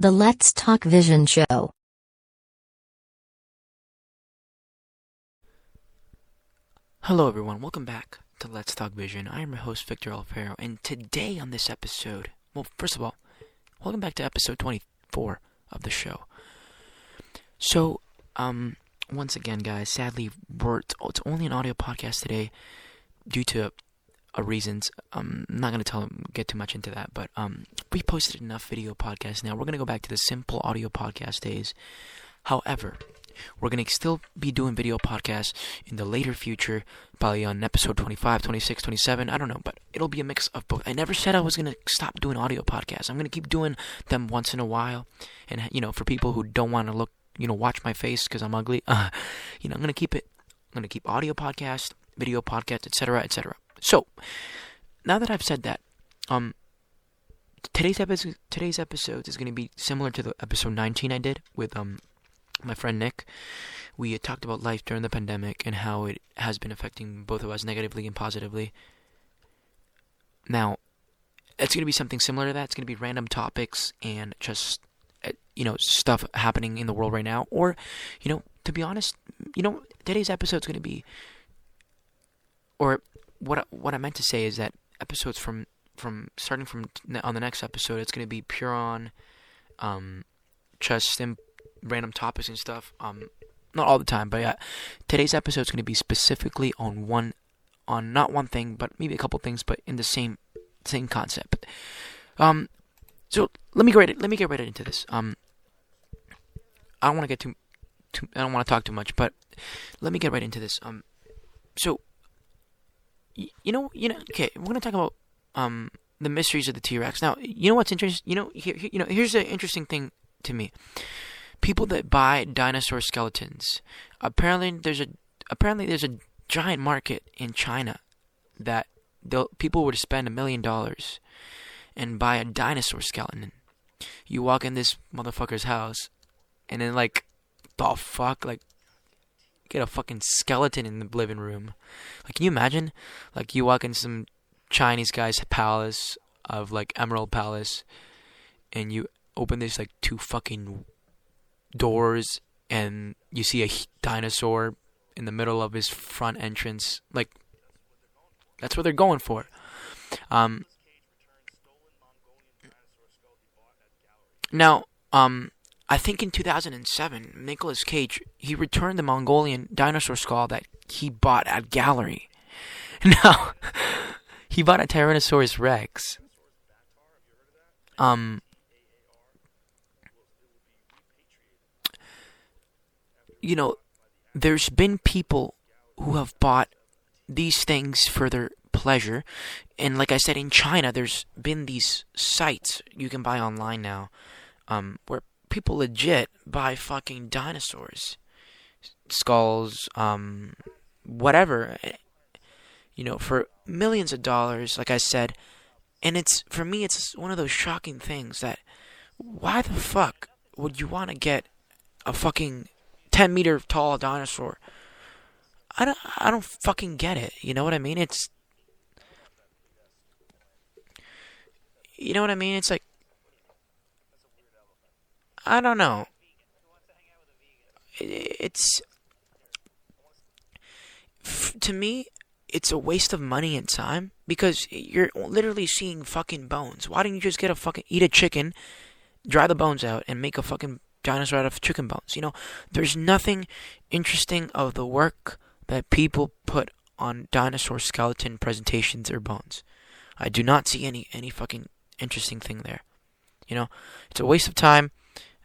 The Let's Talk Vision Show. Hello everyone, welcome back to Let's Talk Vision. I am your host Victor Alfaro, and today on this episode, well, first of all, welcome back to episode 24 of the show. So, once again guys, sadly, it's only an audio podcast today due to reasons. I'm not going to get too much into that, but we posted enough video podcasts now. We're going to go back to the simple audio podcast days. However, we're going to still be doing video podcasts in the later future, probably on episode 25, 26, 27, I don't know, but it'll be a mix of both. I never said I was going to stop doing audio podcasts. I'm going to keep doing them once in a while, and, you know, for people who don't want to look, you know, watch my face because I'm ugly, you know, I'm going to keep it. I'm going to keep audio podcasts, video podcasts, etc., etc. So, now that I've said that, today's episode is going to be similar to the episode 19 I did with my friend Nick. We had talked about life during the pandemic and how it has been affecting both of us negatively and positively. Now, it's going to be something similar to that. It's going to be random topics and just, you know, stuff happening in the world right now. Or, you know, to be honest, you know, today's episode is going to be, or what I meant to say is that episodes on the next episode, it's going to be pure on just random topics and stuff. Not all the time, but today's episode is going to be specifically on not one thing, but maybe a couple things, but in the same concept. So let me get right into this. I don't want to get too I don't want to talk too much, but let me get right into this. So. You know. Okay, we're gonna talk about the mysteries of the T-Rex. Now, you know what's interesting. You know, here's the interesting thing to me: people that buy dinosaur skeletons. Apparently there's a giant market in China that people would spend $1 million and buy a dinosaur skeleton. You walk in this motherfucker's house, and then like, the fuck, like. Get a fucking skeleton in the living room. Like, can you imagine? Like, you walk in some Chinese guy's palace of, like, Emerald Palace, and you open this, like, two fucking doors, and you see a dinosaur in the middle of his front entrance. Like, that's what they're going for. Now, I think in 2007, Nicolas Cage, he returned the Mongolian dinosaur skull that he bought at gallery. Now, he bought a Tyrannosaurus Rex. You know, there's been people who have bought these things for their pleasure. And like I said, in China, there's been these sites you can buy online now, where people legit buy fucking dinosaurs, skulls, whatever, you know, for millions of dollars, like I said. And it's, for me, it's one of those shocking things that, why the fuck would you want to get a fucking 10 meter tall dinosaur? I don't fucking get it, you know what I mean? It's, you know what I mean? It's like, I don't know. It's, to me, it's a waste of money and time, because you're literally seeing fucking bones. Why don't you just get eat a chicken, dry the bones out, and make a fucking dinosaur out of chicken bones? You know, there's nothing interesting of the work that people put on dinosaur skeleton presentations or bones. I do not see any fucking interesting thing there. You know, it's a waste of time.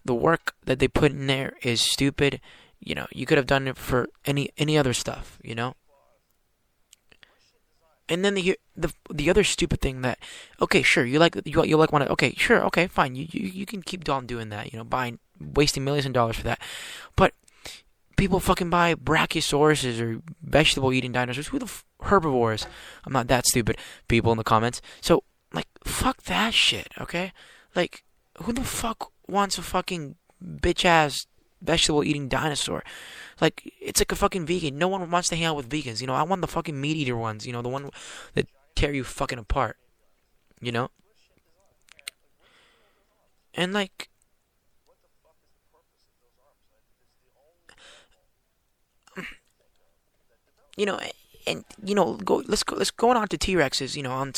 The work that they put in there is stupid. You know, you could have done it for any other stuff, you know? And then the other stupid thing that, okay, sure, you like one of, okay, sure, okay, fine. You can keep on doing that, you know, wasting millions of dollars for that. But people fucking buy brachiosaurus or vegetable-eating dinosaurs. Who the herbivores? I'm not that stupid, people in the comments. So, like, fuck that shit, okay? Like, who the fuck wants a fucking bitch-ass vegetable-eating dinosaur? Like, it's like a fucking vegan. No one wants to hang out with vegans, you know? I want the fucking meat-eater ones, you know, the one that tear you fucking apart, you know? And, like, you know, and you know, let's go on to T-Rexes, you know, on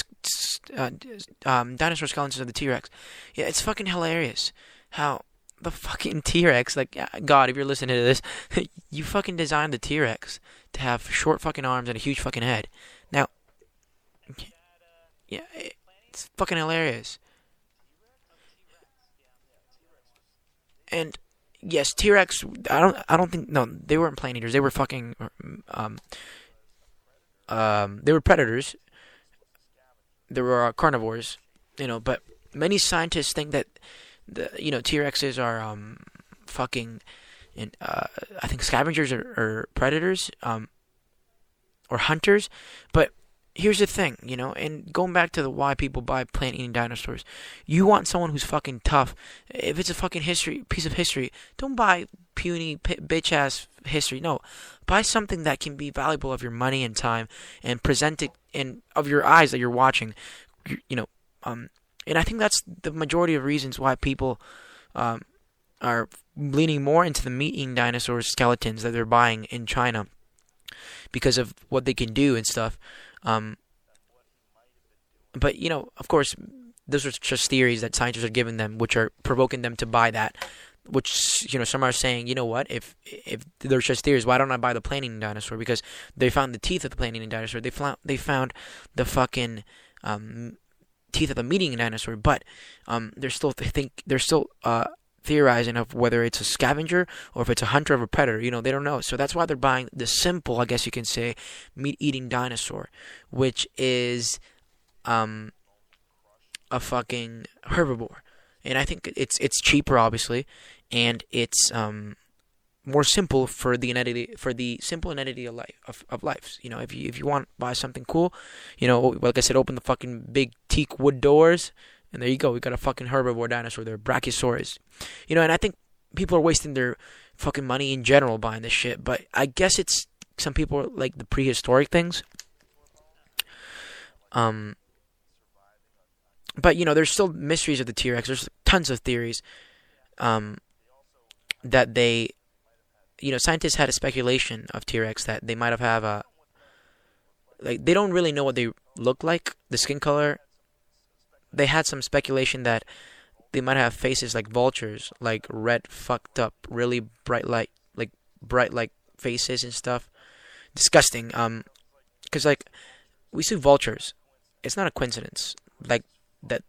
dinosaur skeletons of the T-Rex. Yeah, it's fucking hilarious how the fucking T-Rex, like, God, if you're listening to this, you fucking designed the T-Rex to have short fucking arms and a huge fucking head. Now, yeah, it's fucking hilarious. And yes, T-Rex, I don't think, no, they weren't plant eaters, they were fucking, they were predators, they were carnivores, you know, but many scientists think that, you know, T-Rexes are, fucking, I think scavengers or predators, or hunters, but here's the thing, you know, and going back to the why people buy plant-eating dinosaurs, you want someone who's fucking tough. If it's a fucking piece of history, don't buy puny, bitch-ass history, no, buy something that can be valuable of your money and time, and present it, and of your eyes that you're watching, you know, and I think that's the majority of reasons why people are leaning more into the meat-eating dinosaurs, skeletons that they're buying in China because of what they can do and stuff. But, you know, of course, those are just theories that scientists are giving them, which are provoking them to buy that, which, you know, some are saying, you know what, if there's just theories, why don't I buy the plant-eating dinosaur? Because they found the teeth of the plant-eating dinosaur. They found the fucking... teeth of a meat-eating dinosaur, but they're still theorizing of whether it's a scavenger or if it's a hunter or a predator. You know, they don't know, so that's why they're buying the simple, I guess you can say, meat-eating dinosaur, which is a fucking herbivore, and I think it's cheaper, obviously, and it's more simple for the simple inanity of life. You know, if you want to buy something cool, you know, like I said, open the fucking big teak wood doors, and there you go. We got a fucking herbivore dinosaur there, Brachiosaurus. You know, and I think people are wasting their fucking money in general buying this shit. But I guess it's some people like the prehistoric things. But you know, there's still mysteries of the T-Rex. There's tons of theories. That they. You know, scientists had a speculation of T-Rex that they might have a... Like, they don't really know what they look like, the skin color. They had some speculation that they might have faces like vultures, like red, fucked up, really bright light, like, faces and stuff. Disgusting. Because, like, we see vultures. It's not a coincidence. Like, that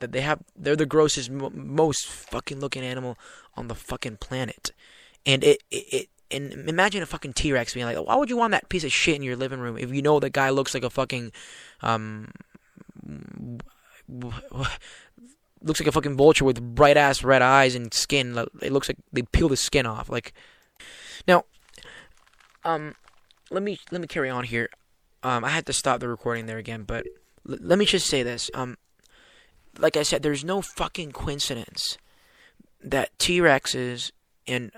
they have... They're the grossest, most fucking looking animal on the fucking planet. And and imagine a fucking T-Rex being like, why would you want that piece of shit in your living room if you know the guy looks like a fucking, looks like a fucking vulture with bright ass red eyes and skin. It looks like they peel the skin off. Like, now, let me carry on here. I had to stop the recording there again, but let me just say this. Like I said, there's no fucking coincidence that T-Rexes and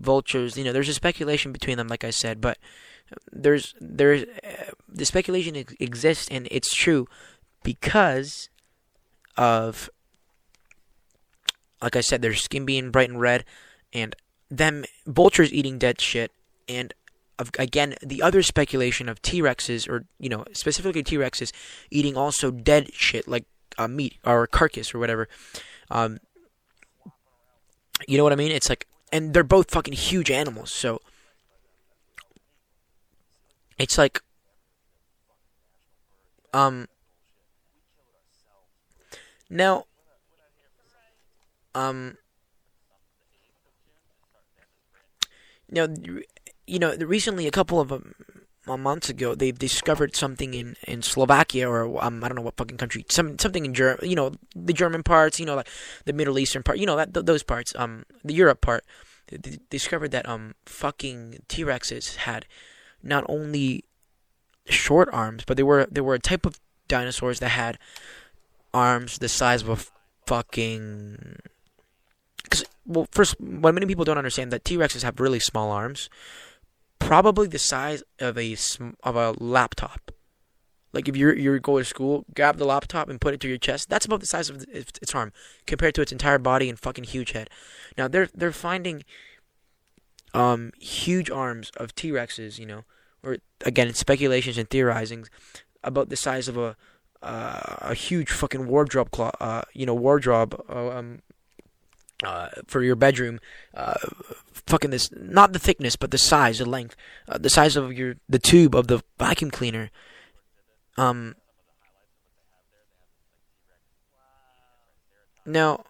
vultures, you know, there's a speculation between them, like I said, but there's the speculation exists, and it's true because of, like I said, their skin being bright and red, and them vultures eating dead shit, and again the other speculation of T-Rexes, or you know, specifically T-Rexes eating also dead shit like meat or carcass or whatever. You know what I mean? It's like. And they're both fucking huge animals, so it's like, now, now, you know, recently, a couple of months ago, they discovered something in Slovakia, or I don't know what fucking country, something in Germany, you know, the German parts, you know, like the Middle Eastern part, you know, that those parts, the Europe part, they discovered that fucking T-Rexes had not only short arms, but they were a type of dinosaurs that had arms the size of a fucking... Because, well, first, what many people don't understand, that T-Rexes have really small arms, probably the size of a laptop. Like if you go to school, grab the laptop and put it to your chest. That's about the size of its arm compared to its entire body and fucking huge head. Now they're finding huge arms of T-Rexes, you know, or again, it's speculations and theorizings about the size of a huge fucking wardrobe, for your bedroom, fucking this, not the thickness, but the size, the length, the size of the tube of the vacuum cleaner. Now,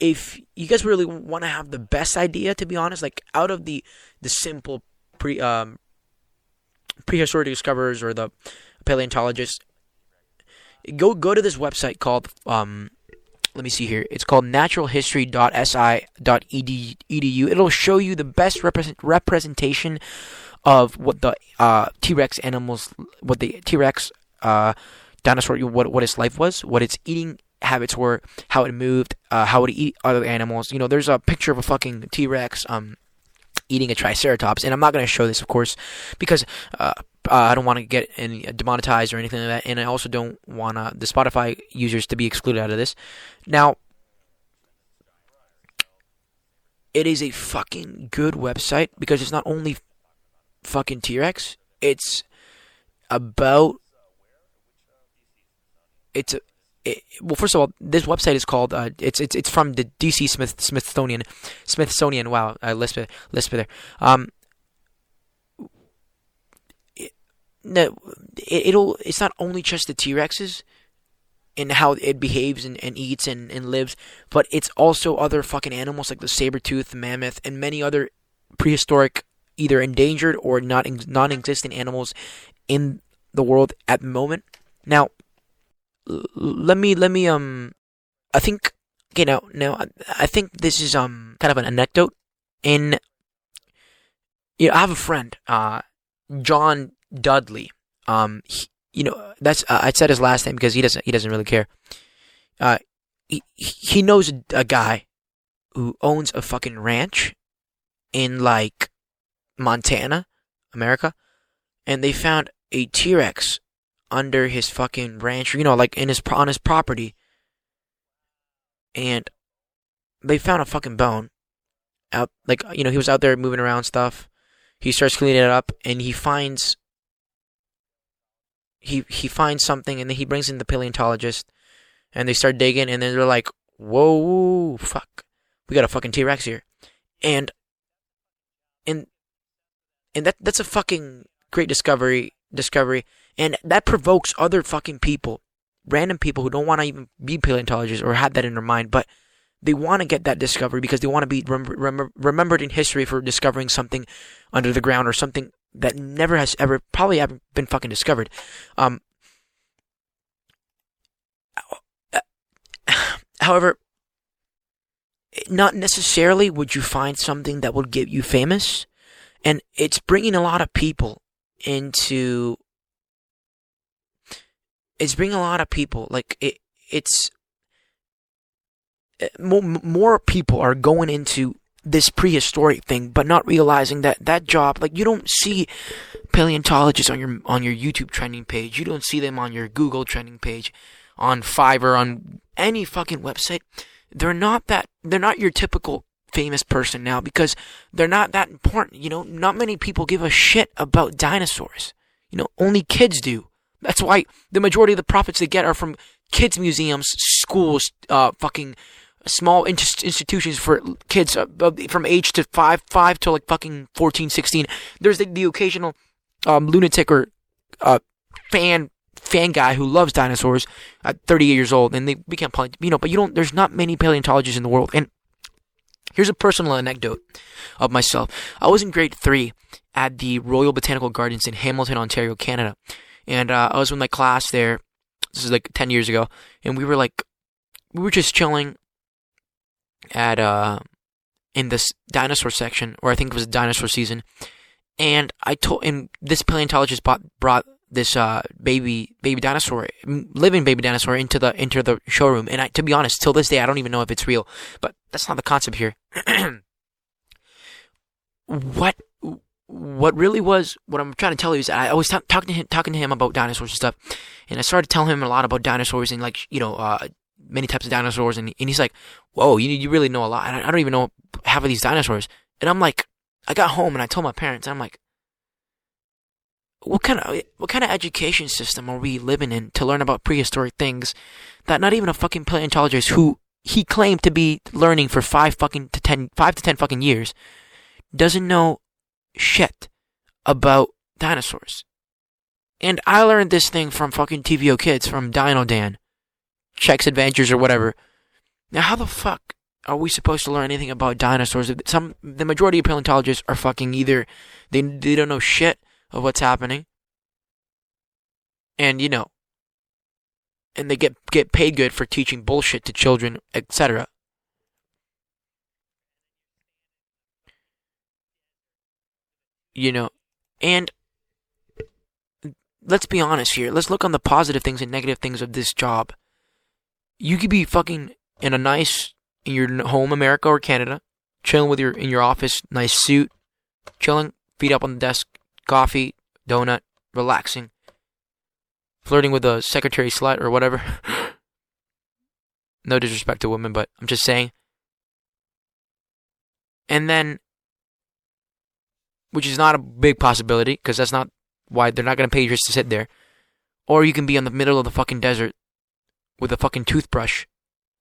if you guys really want to have the best idea, to be honest, like out of the simple prehistoric discoverers or the paleontologists, go to this website called, let me see here. It's called naturalhistory.si.edu. It'll show you the best representation of what the T-Rex animals, what the T-Rex dinosaur, what its life was, what its eating habits were, how it moved, how it eat other animals. You know, there's a picture of a fucking T-Rex eating a triceratops, and I'm not going to show this, of course, because I don't want to get any demonetized or anything like that, and I also don't want the Spotify users to be excluded out of this. Now, it is a fucking good website because it's not only fucking T-Rex, well, first of all, this website is called, it's from the DC Smithsonian, wow, I lisped there. It's not only just the T-Rexes and how it behaves and eats and lives, but it's also other fucking animals like the saber-toothed mammoth and many other prehistoric, either endangered or non-existent animals in the world at the moment. Now, let me I think, okay, now I think this is kind of an anecdote. In, you know, I have a friend, John Dudley. He, you know, that's I said his last name because he doesn't really care. He knows a guy who owns a fucking ranch in like Montana, America, and they found a T-Rex under his fucking ranch, you know, like on his property, and they found a fucking bone out. Like, you know, he was out there moving around stuff. He starts cleaning it up, and he finds something, and then he brings in the paleontologist, and they start digging, and then they're like, "Whoa, fuck, we got a fucking T-Rex here," and that's a fucking great discovery. And that provokes other fucking people, random people who don't want to even be paleontologists or have that in their mind, but they want to get that discovery because they want to be remembered in history for discovering something under the ground or something that never has ever, probably haven't been fucking discovered. However, not necessarily would you find something that would get you famous, and it's bringing a lot of people into... It's bringing a lot of people, like, more people are going into this prehistoric thing, but not realizing that job, like, you don't see paleontologists on your YouTube trending page, you don't see them on your Google trending page, on Fiverr, on any fucking website. They're not your typical famous person now, because they're not that important, you know, not many people give a shit about dinosaurs, you know, only kids do. That's why the majority of the profits they get are from kids' museums, schools, fucking small institutions for kids from age to 5 to like fucking 14, 16. There's the occasional lunatic or fan guy who loves dinosaurs at 38 years old, and they become, you know, but you don't, there's not many paleontologists in the world. And here's a personal anecdote of myself. I was in grade 3 at the Royal Botanical Gardens in Hamilton, Ontario, Canada. And I was with my class there, this is like 10 years ago, and we were just chilling at, in this dinosaur section, or I think it was dinosaur season, and this paleontologist brought this, baby dinosaur, living baby dinosaur into the showroom, and I, to be honest, till this day, I don't even know if it's real, but that's not the concept here. What really was, what I'm trying to tell you is, I was talking to him about dinosaurs and stuff, and I started telling him a lot about dinosaurs and, like, you know, many types of dinosaurs, and he's like, "Whoa, you really know a lot. I don't even know half of these dinosaurs." And I'm like, I got home and I told my parents, and I'm like, What kind of education system are we living in to learn about prehistoric things that not even a fucking paleontologist who he claimed to be learning for 5 to 10 fucking years doesn't know shit about dinosaurs? And I learned this thing from fucking TVO kids, from DinoDan, Chex Adventures or whatever. Now how the fuck are we supposed to learn anything about dinosaurs? The majority of paleontologists are fucking either they don't know shit of what's happening, and and they get paid good for teaching bullshit to children, etc. And let's be honest here. Let's look on the positive things and negative things of this job. You could be fucking in your home, America or Canada, chilling in your office, nice suit, chilling, feet up on the desk, coffee, donut, relaxing, flirting with a secretary slut or whatever. No disrespect to women, but I'm just saying. And then, which is not a big possibility, because that's not why they're not going to pay you just to sit there. Or you can be in the middle of the fucking desert with a fucking toothbrush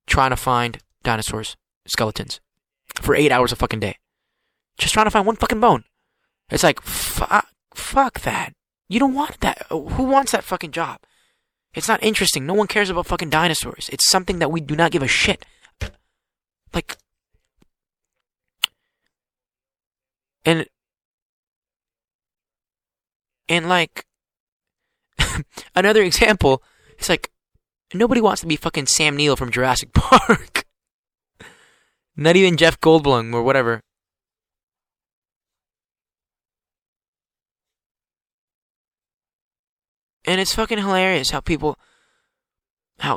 trying to find dinosaurs, skeletons, for 8 hours a fucking day. Just trying to find one fucking bone. It's like, fuck that. You don't want that. Who wants that fucking job? It's not interesting. No one cares about fucking dinosaurs. It's something that we do not give a shit. Like, and like, another example, it's like, nobody wants to be fucking Sam Neill from Jurassic Park. Not even Jeff Goldblum or whatever. And it's fucking hilarious how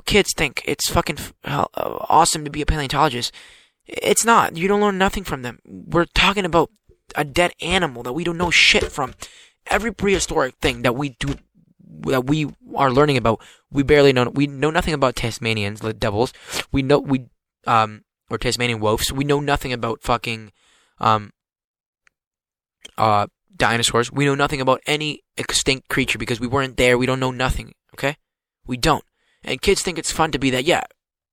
kids think it's fucking awesome to be a paleontologist. It's not. You don't learn nothing from them. We're talking about a dead animal that we don't know shit from. Every prehistoric thing that we are learning about, we barely know. We know nothing about Tasmanians, like devils. Or Tasmanian wolves. We know nothing about fucking, dinosaurs. We know nothing about any extinct creature because we weren't there. We don't know nothing, okay? We don't. And kids think it's fun to be that. Yeah,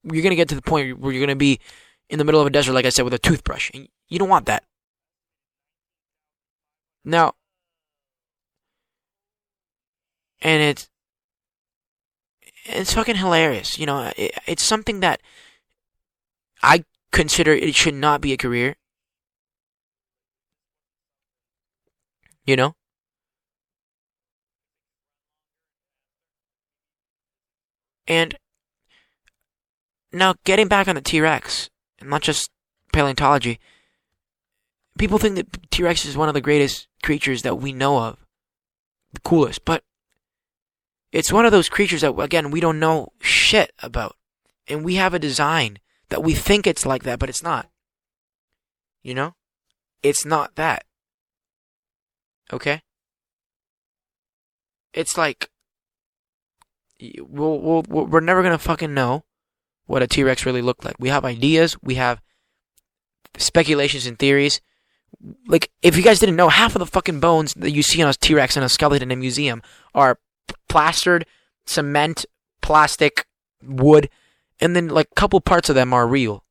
you're going to get to the point where you're going to be in the middle of a desert, like I said, with a toothbrush. And you don't want that. Now, and it's fucking hilarious. It's something that I consider it should not be a career. And now, getting back on the T-Rex, and not just paleontology, people think that T-Rex is one of the greatest creatures that we know of, the coolest, but it's one of those creatures that, again, we don't know shit about, and we have a design that we think it's like that, but it's not. It's not that. Okay? It's like, we're never going to fucking know what a T-Rex really looked like. We have ideas. We have speculations and theories. Like, if you guys didn't know, half of the fucking bones that you see on a T-Rex and a skeleton in a museum are plastered, cement, plastic, wood, and then, like, a couple parts of them are real.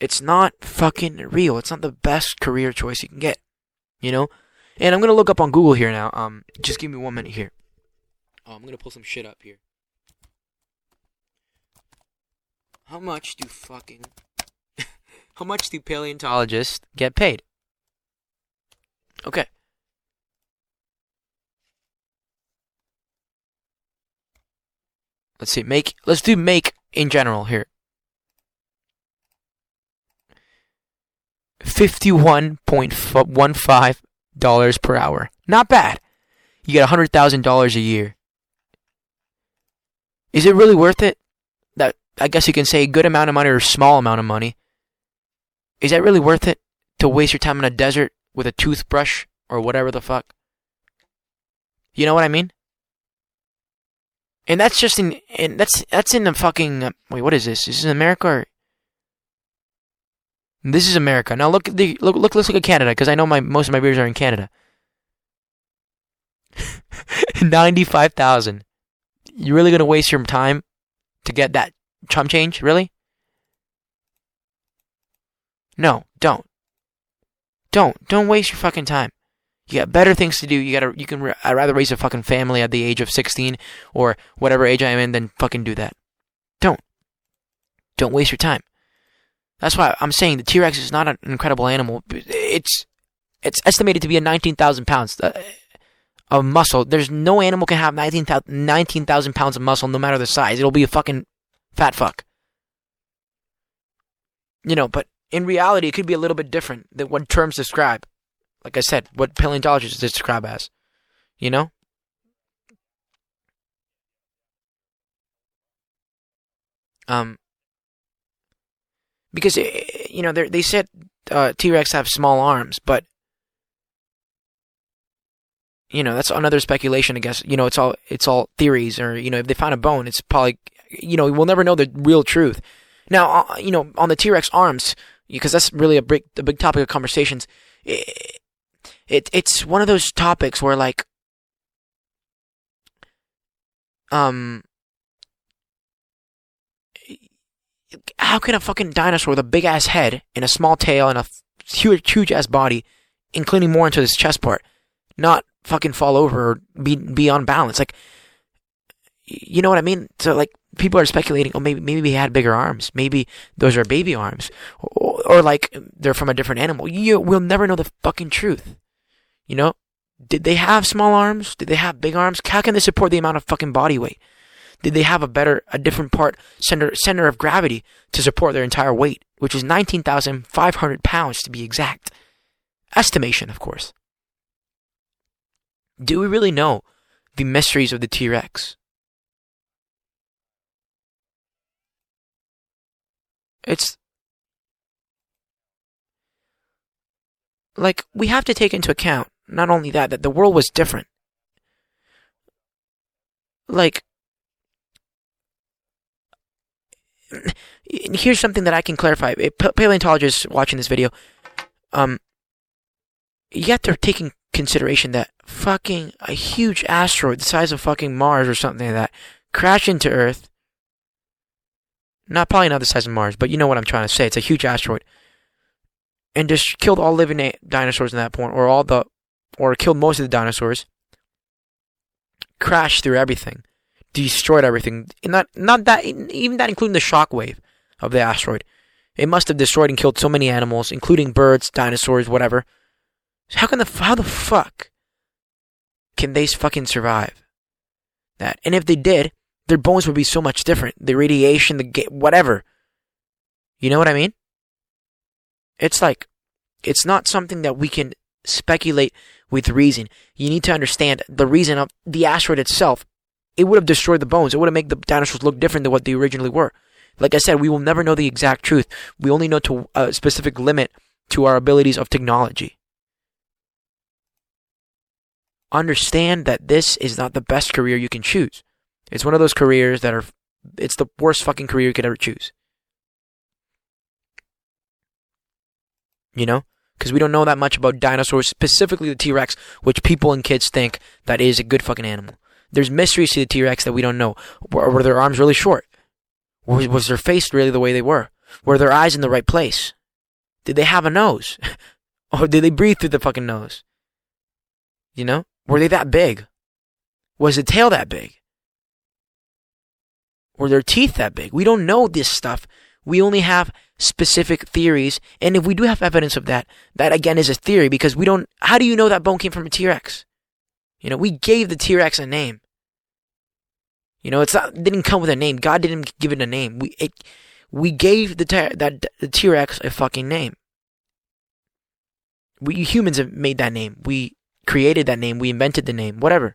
It's not fucking real. It's not the best career choice you can get, And I'm going to look up on Google here now. Just give me 1 minute here. I'm going to pull some shit up here. How much do paleontologists get paid? Okay. Let's see. Let's do make in general here. $51.15 per hour. Not bad. You get $100,000 a year. Is it really worth it? That, I guess you can say, good amount of money or small amount of money. Is that really worth it to waste your time in a desert with a toothbrush or whatever the fuck? You know what I mean? And that's just in, and that's in the fucking, wait, what is this? Is this America or? This is America. Now let's look at Canada, because I know most of my viewers are in Canada. $95,000. You really going to waste your time to get that chump change? Really? No, don't. Don't waste your fucking time. You got better things to do. I'd rather raise a fucking family at the age of 16 or whatever age I am in than fucking do that. Don't waste your time. That's why I'm saying the T-Rex is not an incredible animal. It's estimated to be a 19,000 pounds of muscle. There's no animal can have 19,000 pounds of muscle, no matter the size. It'll be a fucking fat fuck. You know, but in reality, it could be a little bit different than what terms describe. Like I said, what paleontologists describe as. You know? Because, you know, they said T-Rex have small arms, but, you know, that's another speculation, I guess. You know, it's all theories, or, you know, if they found a bone, it's probably, you know, we'll never know the real truth. Now, you know, on the T-Rex arms, because that's really a big topic of conversations, it's one of those topics where, like, how can a fucking dinosaur with a big-ass head and a small tail and a huge-ass body, inclining more into his chest part, not fucking fall over or be on balance? Like, you know what I mean? So, like, people are speculating, oh, maybe he had bigger arms. Maybe those are baby arms. Or like, they're from a different animal. We'll never know the fucking truth. You know? Did they have small arms? Did they have big arms? How can they support the amount of fucking body weight? Did they have a different part center of gravity to support their entire weight, which is 19,500 pounds to be exact? Estimation, of course. Do we really know the mysteries of the T-Rex? It's like, we have to take into account not only that the world was different. Like, here's something that I can clarify. Paleontologists watching this video, you have to take into consideration that fucking a huge asteroid the size of fucking Mars or something like that crashed into Earth. Probably not the size of Mars, but you know what I'm trying to say. It's a huge asteroid, and just killed all living dinosaurs in that point, or killed most of the dinosaurs. Crashed through everything. Destroyed everything, and not that including the shockwave of the asteroid. It must have destroyed and killed so many animals, including birds, dinosaurs, whatever. How the fuck can they fucking survive that? And if they did, their bones would be so much different. The radiation, whatever. You know what I mean? It's like, it's not something that we can speculate with reason. You need to understand the reason of the asteroid itself. It would have destroyed the bones. It would have made the dinosaurs look different than what they originally were. Like I said, we will never know the exact truth. We only know to a specific limit to our abilities of technology. Understand that this is not the best career you can choose. It's one of those careers it's the worst fucking career you could ever choose. You know? Because we don't know that much about dinosaurs, specifically the T-Rex, which people and kids think that is a good fucking animal. There's mysteries to the T-Rex that we don't know. Were their arms really short? Was their face really the way they were? Were their eyes in the right place? Did they have a nose? Or did they breathe through the fucking nose? You know? Were they that big? Was the tail that big? Were their teeth that big? We don't know this stuff. We only have specific theories. And if we do have evidence of that, that again is a theory, because we don't... How do you know that bone came from a T-Rex? You know, we gave the T-Rex a name. You know, it didn't come with a name. God didn't give it a name. We gave the T-Rex a fucking name. We humans have made that name. We created that name. We invented the name. Whatever.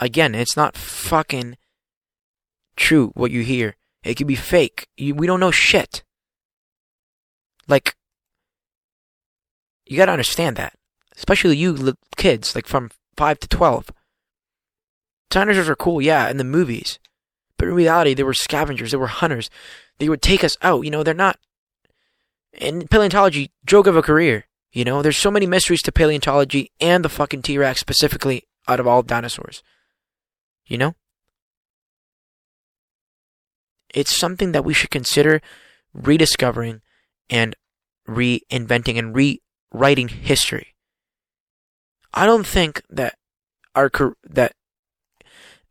Again, it's not fucking true what you hear. It could be fake. We don't know shit. Like, you gotta understand that. Especially you kids, like from 5 to 12. Dinosaurs are cool, yeah, in the movies. But in reality, they were scavengers, they were hunters. They would take us out, you know, they're not... And paleontology, joke of a career. You know, there's so many mysteries to paleontology and the fucking T-Rex specifically out of all dinosaurs. You know? It's something that we should consider rediscovering and reinventing and rewriting history. I don't think that that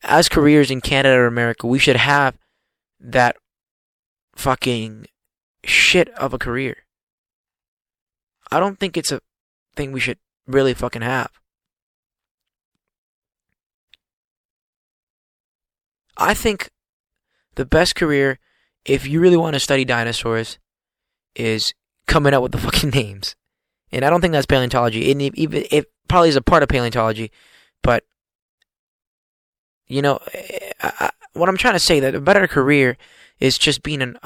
as careers in Canada or America, we should have that fucking shit of a career. I don't think it's a thing we should really fucking have. I think the best career, if you really want to study dinosaurs, is coming up with the fucking names. And I don't think that's paleontology. It probably is a part of paleontology, but, you know, what I'm trying to say, that a better career is just being an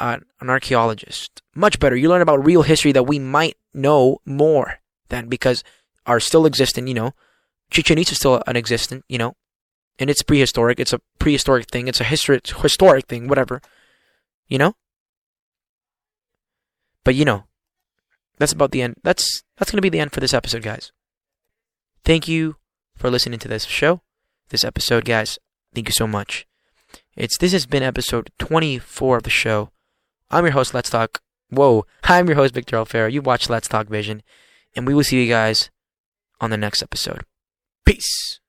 archaeologist. Much better. You learn about real history that we might know more than, because are still existent, you know. Chichen Itza is still an existent, you know. And it's prehistoric. It's a prehistoric thing. It's a historic thing, whatever. You know? But, you know, that's about the end. That's going to be the end for this episode, guys. Thank you for listening to this episode, guys. Thank you so much. This has been episode 24 of the show. I'm your host, I'm your host, Victor Alfaro. You watch Let's Talk Vision, and we will see you guys on the next episode. Peace.